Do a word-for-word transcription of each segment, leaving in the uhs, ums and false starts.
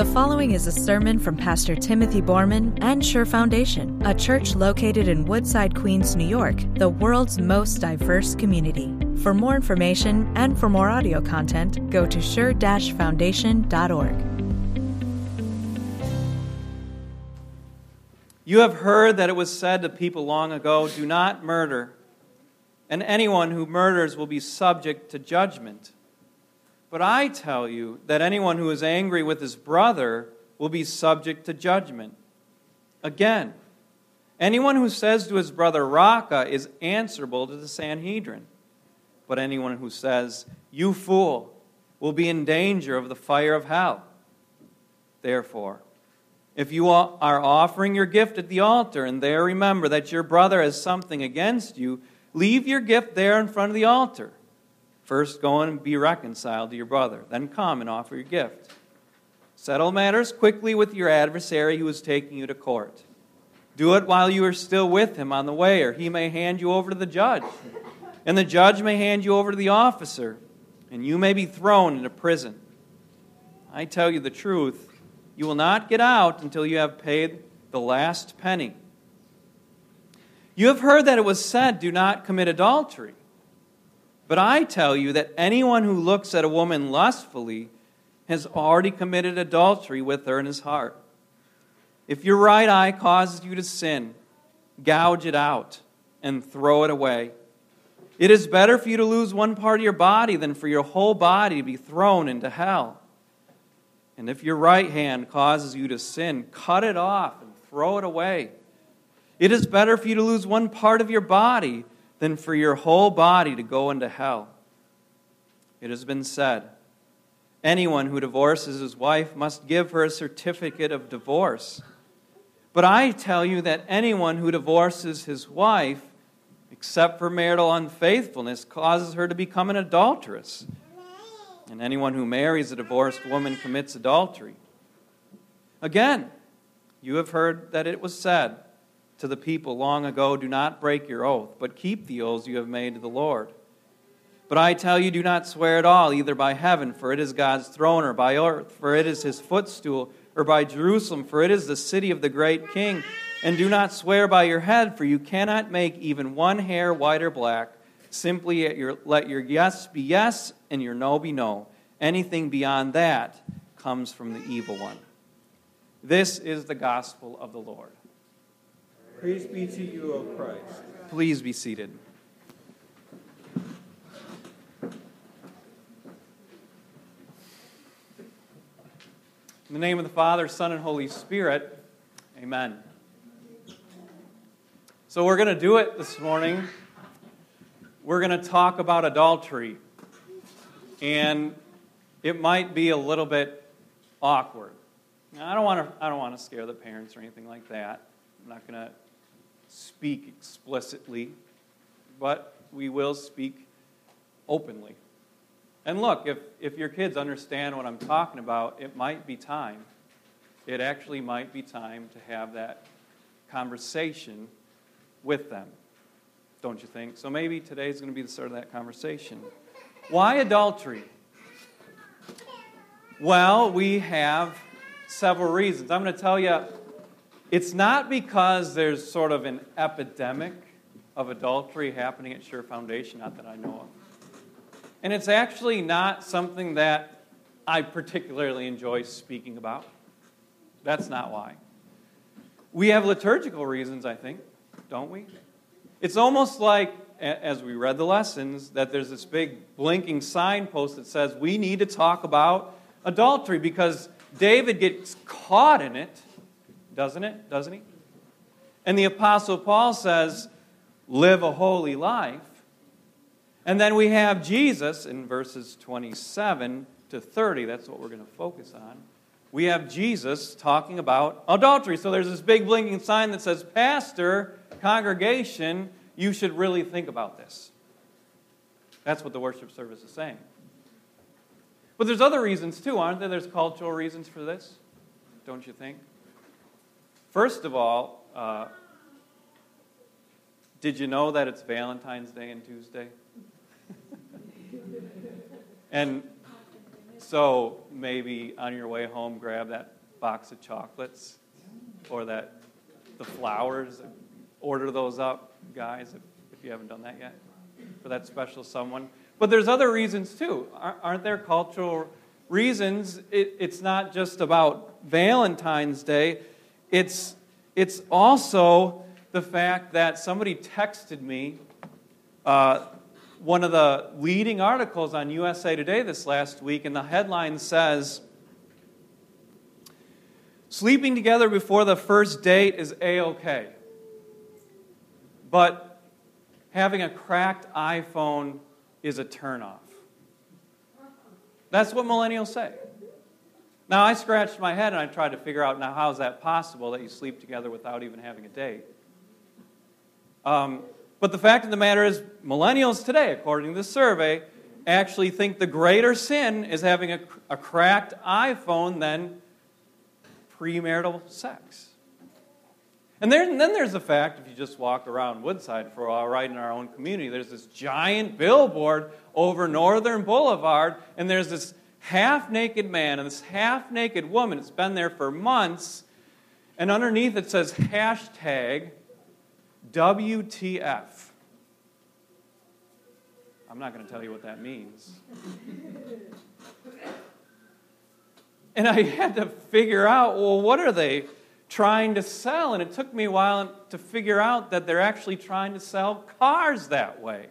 The following is a sermon from Pastor Timothy Borman and Sure Foundation, a church located in Woodside, Queens, New York, the world's most diverse community. For more information and for more audio content, go to sure dash foundation dot org. You have heard that it was said to people long ago, "Do not murder, and anyone who murders will be subject to judgment." But I tell you that anyone who is angry with his brother will be subject to judgment. Again, anyone who says to his brother, "Raca," is answerable to the Sanhedrin. But anyone who says, "You fool," will be in danger of the fire of hell. Therefore, if you are offering your gift at the altar and there remember that your brother has something against you, leave your gift there in front of the altar. First, go and be reconciled to your brother. Then come and offer your gift. Settle matters quickly with your adversary who is taking you to court. Do it while you are still with him on the way, or he may hand you over to the judge. And the judge may hand you over to the officer, and you may be thrown into prison. I tell you the truth, you will not get out until you have paid the last penny. You have heard that it was said, "Do not commit adultery." But I tell you that anyone who looks at a woman lustfully has already committed adultery with her in his heart. If your right eye causes you to sin, gouge it out and throw it away. It is better for you to lose one part of your body than for your whole body to be thrown into hell. And if your right hand causes you to sin, cut it off and throw it away. It is better for you to lose one part of your body than for your whole body to go into hell. It has been said, anyone who divorces his wife must give her a certificate of divorce. But I tell you that anyone who divorces his wife, except for marital unfaithfulness, causes her to become an adulteress. And anyone who marries a divorced woman commits adultery. Again, you have heard that it was said to the people long ago, "Do not break your oath, but keep the oaths you have made to the Lord." But I tell you, do not swear at all, either by heaven, for it is God's throne, or by earth, for it is his footstool, or by Jerusalem, for it is the city of the great king. And do not swear by your head, for you cannot make even one hair white or black. Simply at your, let your yes be yes, and your no be no. Anything beyond that comes from the evil one. This is the gospel of the Lord. Praise be to you, O Christ. Please be seated. In the name of the Father, Son, and Holy Spirit, amen. So we're going to do it this morning. We're going to talk about adultery. And it might be a little bit awkward. Now, I don't want to, I don't want to scare the parents or anything like that. I'm not going to speak explicitly, but we will speak openly. And look, if, if your kids understand what I'm talking about, it might be time. It actually might be time to have that conversation with them, don't you think? So maybe today's going to be the start of that conversation. Why adultery? Well, we have several reasons. I'm going to tell you. It's not because there's sort of an epidemic of adultery happening at Sure Foundation, not that I know of. And it's actually not something that I particularly enjoy speaking about. That's not why. We have liturgical reasons, I think, don't we? It's almost like, as we read the lessons, that there's this big blinking signpost that says we need to talk about adultery because David gets caught in it. Doesn't it? Doesn't he? And the Apostle Paul says, live a holy life. And then we have Jesus in verses twenty-seven to thirty. That's what we're going to focus on. We have Jesus talking about adultery. So there's this big blinking sign that says, Pastor, congregation, you should really think about this. That's what the worship service is saying. But there's other reasons too, aren't there? There's cultural reasons for this, don't you think? First of all, uh, did you know that it's Valentine's Day and Tuesday? And So maybe on your way home, grab that box of chocolates or that the flowers. Order those up, guys, if, if you haven't done that yet, for that special someone. But there's other reasons, too. Aren't there cultural reasons? It, it's not just about Valentine's Day. It's, it's also the fact that somebody texted me uh, one of the leading articles on U S A Today this last week, and the headline says, "Sleeping together before the first date is A-okay, but having a cracked iPhone is a turnoff." That's what millennials say. Now, I scratched my head and I tried to figure out, now, how is that possible that you sleep together without even having a date? Um, but the fact of the matter is, millennials today, according to this survey, actually think the greater sin is having a, a cracked iPhone than premarital sex. And, there, and then there's the fact, if you just walk around Woodside for a while, right in our own community, there's this giant billboard over Northern Boulevard, and there's this half-naked man and this half-naked woman. It's been there for months, and underneath it says, hashtag W T F. I'm not going to tell you what that means. And I had to figure out, well, what are they trying to sell? And it took me a while to figure out that they're actually trying to sell cars that way.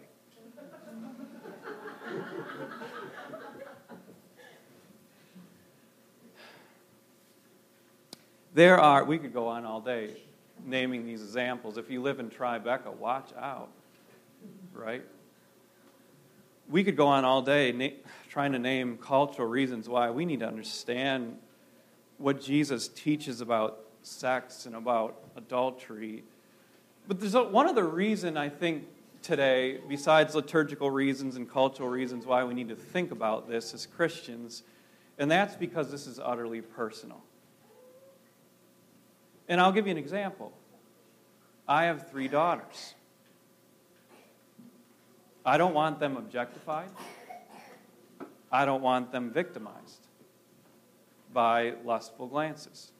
There are, we could go on all day naming these examples. If you live in Tribeca, watch out, right? We could go on all day na- trying to name cultural reasons why we need to understand what Jesus teaches about sex and about adultery. But there's a, one other reason, I think, today, besides liturgical reasons and cultural reasons why we need to think about this as Christians, and that's because this is utterly personal. And I'll give you an example. I have three daughters. I don't want them objectified. I don't want them victimized by lustful glances.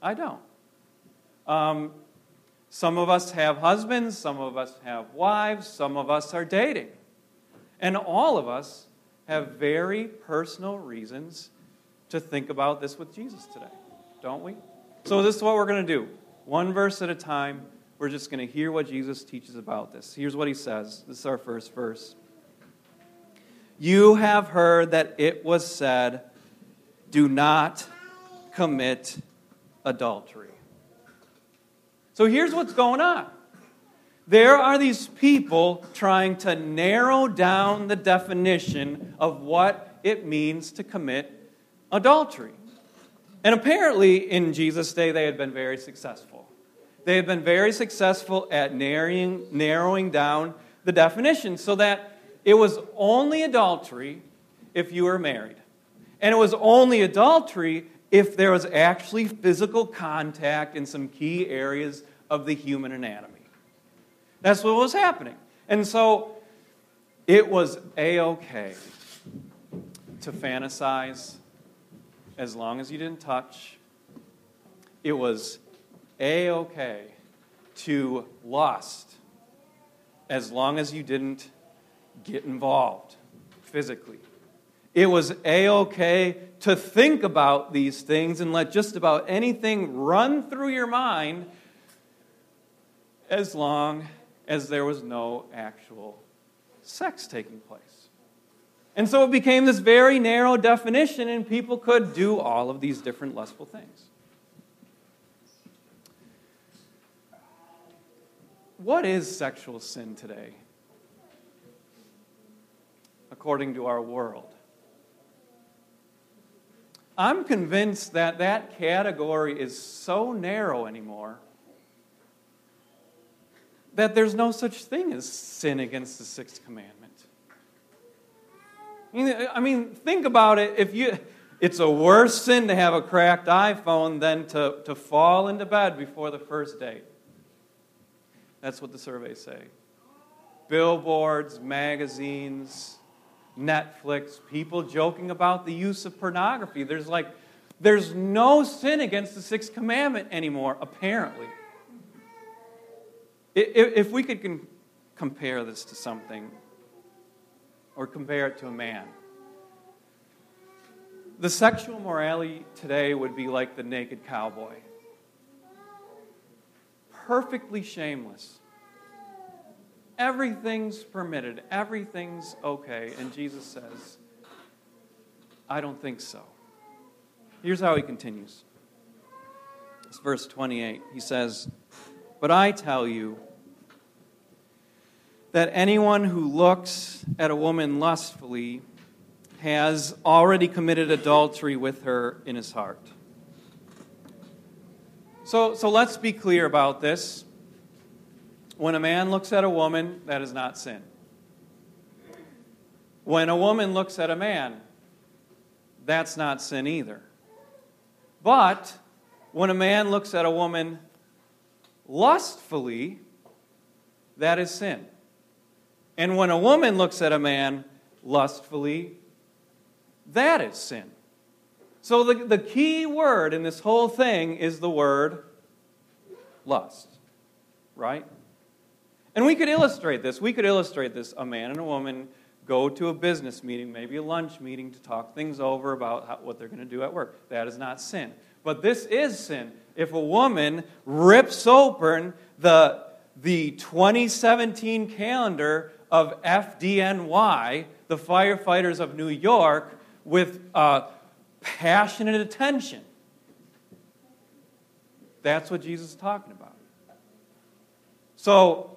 I don't. Um, some of us have husbands. Some of us have wives. Some of us are dating. And all of us have very personal reasons to think about this with Jesus today, don't we? So this is what we're going to do. One verse at a time, we're just going to hear what Jesus teaches about this. Here's what he says. This is our first verse. "You have heard that it was said, 'Do not commit adultery.'" So here's what's going on. There are these people trying to narrow down the definition of what it means to commit adultery. And apparently, in Jesus' day, they had been very successful. They had been very successful at narrowing, narrowing down the definition so that it was only adultery if you were married. And it was only adultery if there was actually physical contact in some key areas of the human anatomy. That's what was happening. And so it was A-okay to fantasize, as long as you didn't touch. It was A-okay to lust, as long as you didn't get involved physically. It was A-okay to think about these things and let just about anything run through your mind, as long as there was no actual sex taking place. And so it became this very narrow definition, and people could do all of these different lustful things. What is sexual sin today, according to our world? I'm convinced that that category is so narrow anymore that there's no such thing as sin against the sixth commandment. I mean, think about it. If you, it's a worse sin to have a cracked iPhone than to, to fall into bed before the first date. That's what the surveys say. Billboards, magazines, Netflix, people joking about the use of pornography. There's like, there's no sin against the Sixth Commandment anymore, apparently. If we could compare this to something, or compare it to a man, the sexual morality today would be like the naked cowboy. Perfectly shameless. Everything's permitted. Everything's okay. And Jesus says, I don't think so. Here's how he continues. It's verse twenty-eight. He says, but I tell you that anyone who looks at a woman lustfully has already committed adultery with her in his heart. So, so let's be clear about this. When a man looks at a woman, that is not sin. When a woman looks at a man, that's not sin either. But when a man looks at a woman lustfully, that is sin. And when a woman looks at a man lustfully, that is sin. So the, the key word in this whole thing is the word lust, right? And we could illustrate this. We could illustrate this. A man and a woman go to a business meeting, maybe a lunch meeting, to talk things over about how, what they're going to do at work. That is not sin. But this is sin. If a woman rips open the, the twenty seventeen calendar of F D N Y, the firefighters of New York, with uh, passionate attention, that's what Jesus is talking about. So,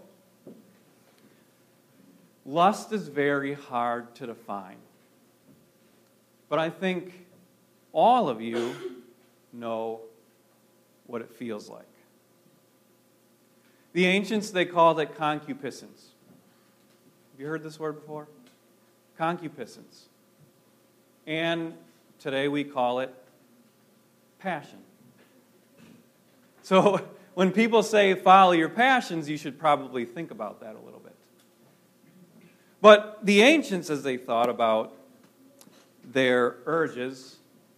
lust is very hard to define. But I think all of you know what it feels like. The ancients, they called it concupiscence. Have you heard this word before? Concupiscence. And today we call it passion. So when people say follow your passions, you should probably think about that a little bit. But the ancients, as they thought about their urges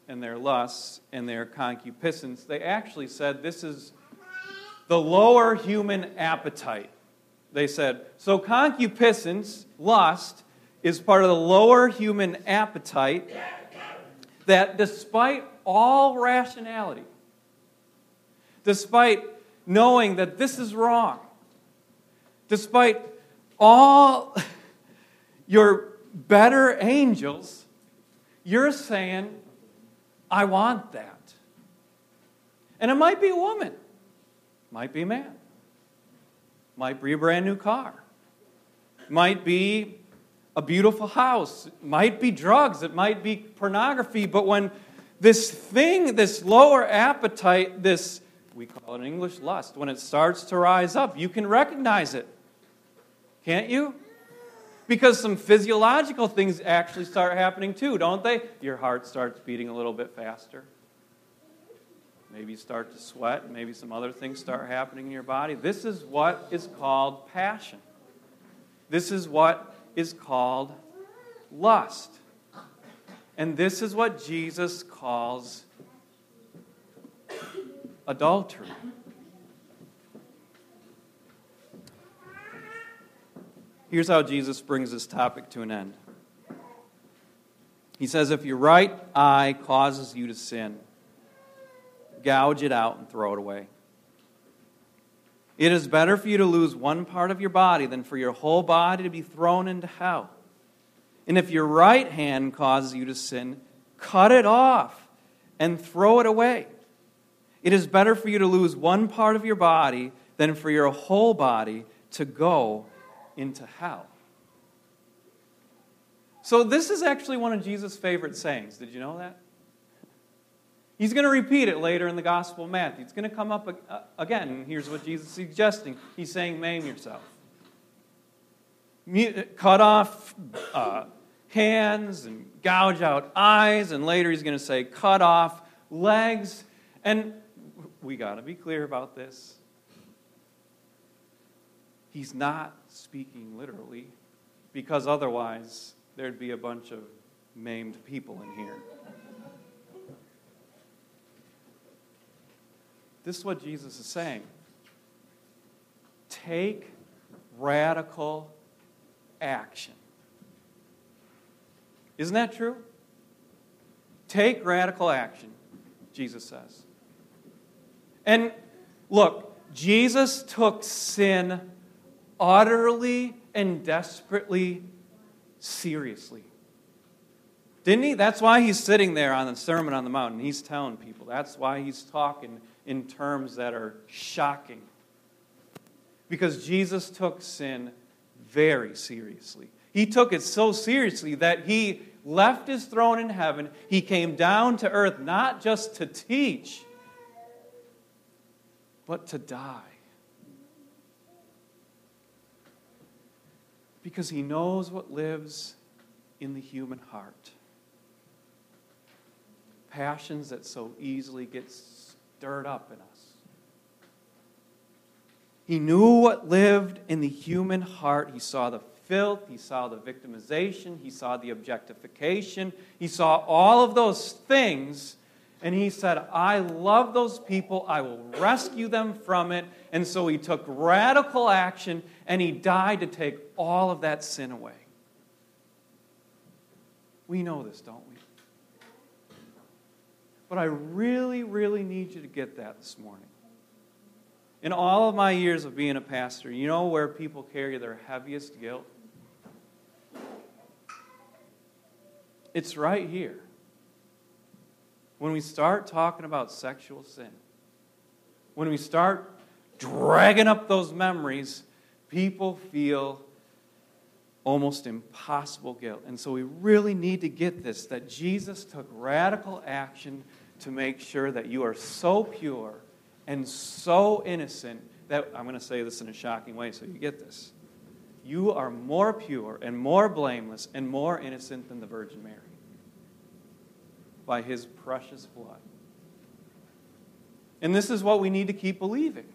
and their lusts and their concupiscence, they actually said this is the lower human appetite. They said, so concupiscence, lust, is part of the lower human appetite that despite all rationality, despite knowing that this is wrong, despite all your better angels, you're saying, I want that. And it might be a woman, might be a man, might be a brand new car, might be a beautiful house, might be drugs, it might be pornography. But when this thing, this lower appetite, this, we call it in English lust, when it starts to rise up, you can recognize it, can't you? Because some physiological things actually start happening too, don't they? Your heart starts beating a little bit faster. Maybe you start to sweat. Maybe some other things start happening in your body. This is what is called passion. This is what is called lust. And this is what Jesus calls adultery. Here's how Jesus brings this topic to an end. He says, if your right eye causes you to sin, gouge it out and throw it away. It is better for you to lose one part of your body than for your whole body to be thrown into hell. And if your right hand causes you to sin, cut it off and throw it away. It is better for you to lose one part of your body than for your whole body to go into hell. So this is actually one of Jesus' favorite sayings. Did you know that? He's going to repeat it later in the Gospel of Matthew. It's going to come up again, and here's what Jesus is suggesting. He's saying, maim yourself. Cut off uh, hands and gouge out eyes, and later he's going to say, cut off legs. And we got to be clear about this. He's not speaking literally, because otherwise there'd be a bunch of maimed people in here. This is what Jesus is saying. Take radical action. Isn't that true? Take radical action, Jesus says. And look, Jesus took sin utterly and desperately seriously. Didn't he? That's why he's sitting there on the Sermon on the Mount, and he's telling people. That's why he's talking in terms that are shocking. Because Jesus took sin very seriously. He took it so seriously that he left his throne in heaven. He came down to earth not just to teach, but to die. Because he knows what lives in the human heart. Passions that so easily get stirred up in us. He knew what lived in the human heart. He saw the filth, he saw the victimization, he saw the objectification, he saw all of those things, and he said, I love those people, I will rescue them from it. And so he took radical action, and he died to take all of that sin away. We know this, don't we? But I really, really need you to get that this morning. In all of my years of being a pastor, you know where people carry their heaviest guilt? It's right here. When we start talking about sexual sin, when we start dragging up those memories, people feel almost impossible guilt. And so we really need to get this, that Jesus took radical action to make sure that you are so pure and so innocent that, I'm going to say this in a shocking way so you get this, you are more pure and more blameless and more innocent than the Virgin Mary. By his precious blood. And this is what we need to keep believing.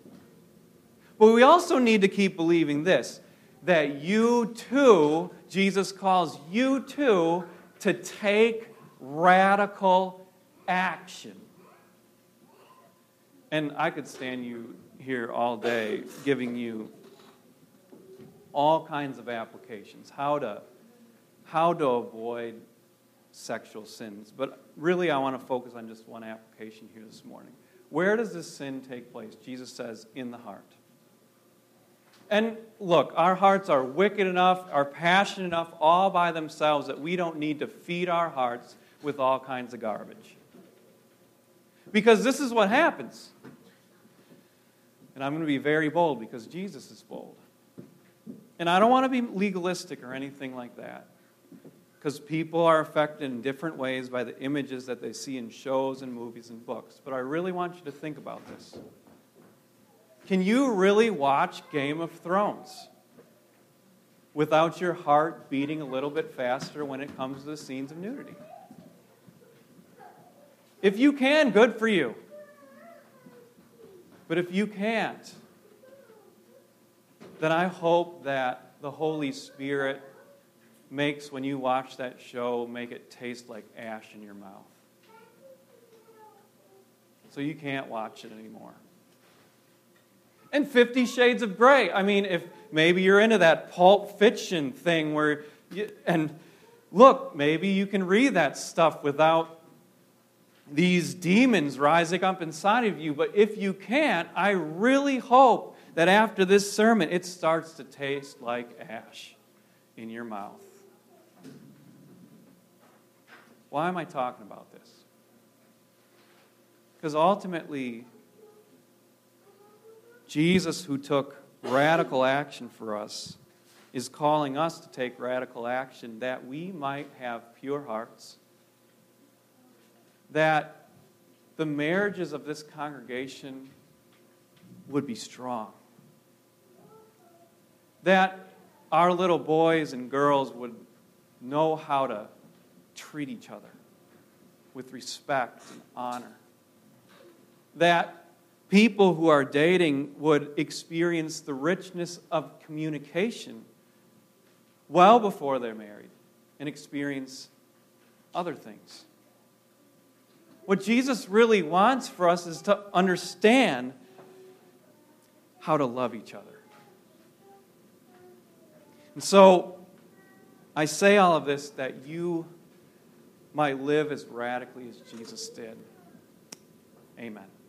But we also need to keep believing this, that you too, Jesus calls you too, to take radical action. And I could stand you here all day giving you all kinds of applications, how to, how to avoid sexual sins. But really, I want to focus on just one application here this morning. Where does this sin take place? Jesus says, in the heart. And look, our hearts are wicked enough, are passionate enough all by themselves that we don't need to feed our hearts with all kinds of garbage. Because this is what happens. And I'm going to be very bold because Jesus is bold. And I don't want to be legalistic or anything like that. Because people are affected in different ways by the images that they see in shows and movies and books. But I really want you to think about this. Can you really watch Game of Thrones without your heart beating a little bit faster when it comes to the scenes of nudity? If you can, good for you. But if you can't, then I hope that the Holy Spirit makes, when you watch that show, make it taste like ash in your mouth. So you can't watch it anymore. And Fifty Shades of Grey. I mean, if maybe you're into that Pulp Fiction thing where, you, and look, maybe you can read that stuff without these demons rising up inside of you. But if you can't, I really hope that after this sermon, it starts to taste like ash in your mouth. Why am I talking about this? Because ultimately, Jesus, who took radical action for us, is calling us to take radical action that we might have pure hearts, that the marriages of this congregation would be strong, that our little boys and girls would know how to treat each other with respect and honor, that people who are dating would experience the richness of communication well before they're married, and experience other things. What Jesus really wants for us is to understand how to love each other. And so, I say all of this that you might live as radically as Jesus did. Amen.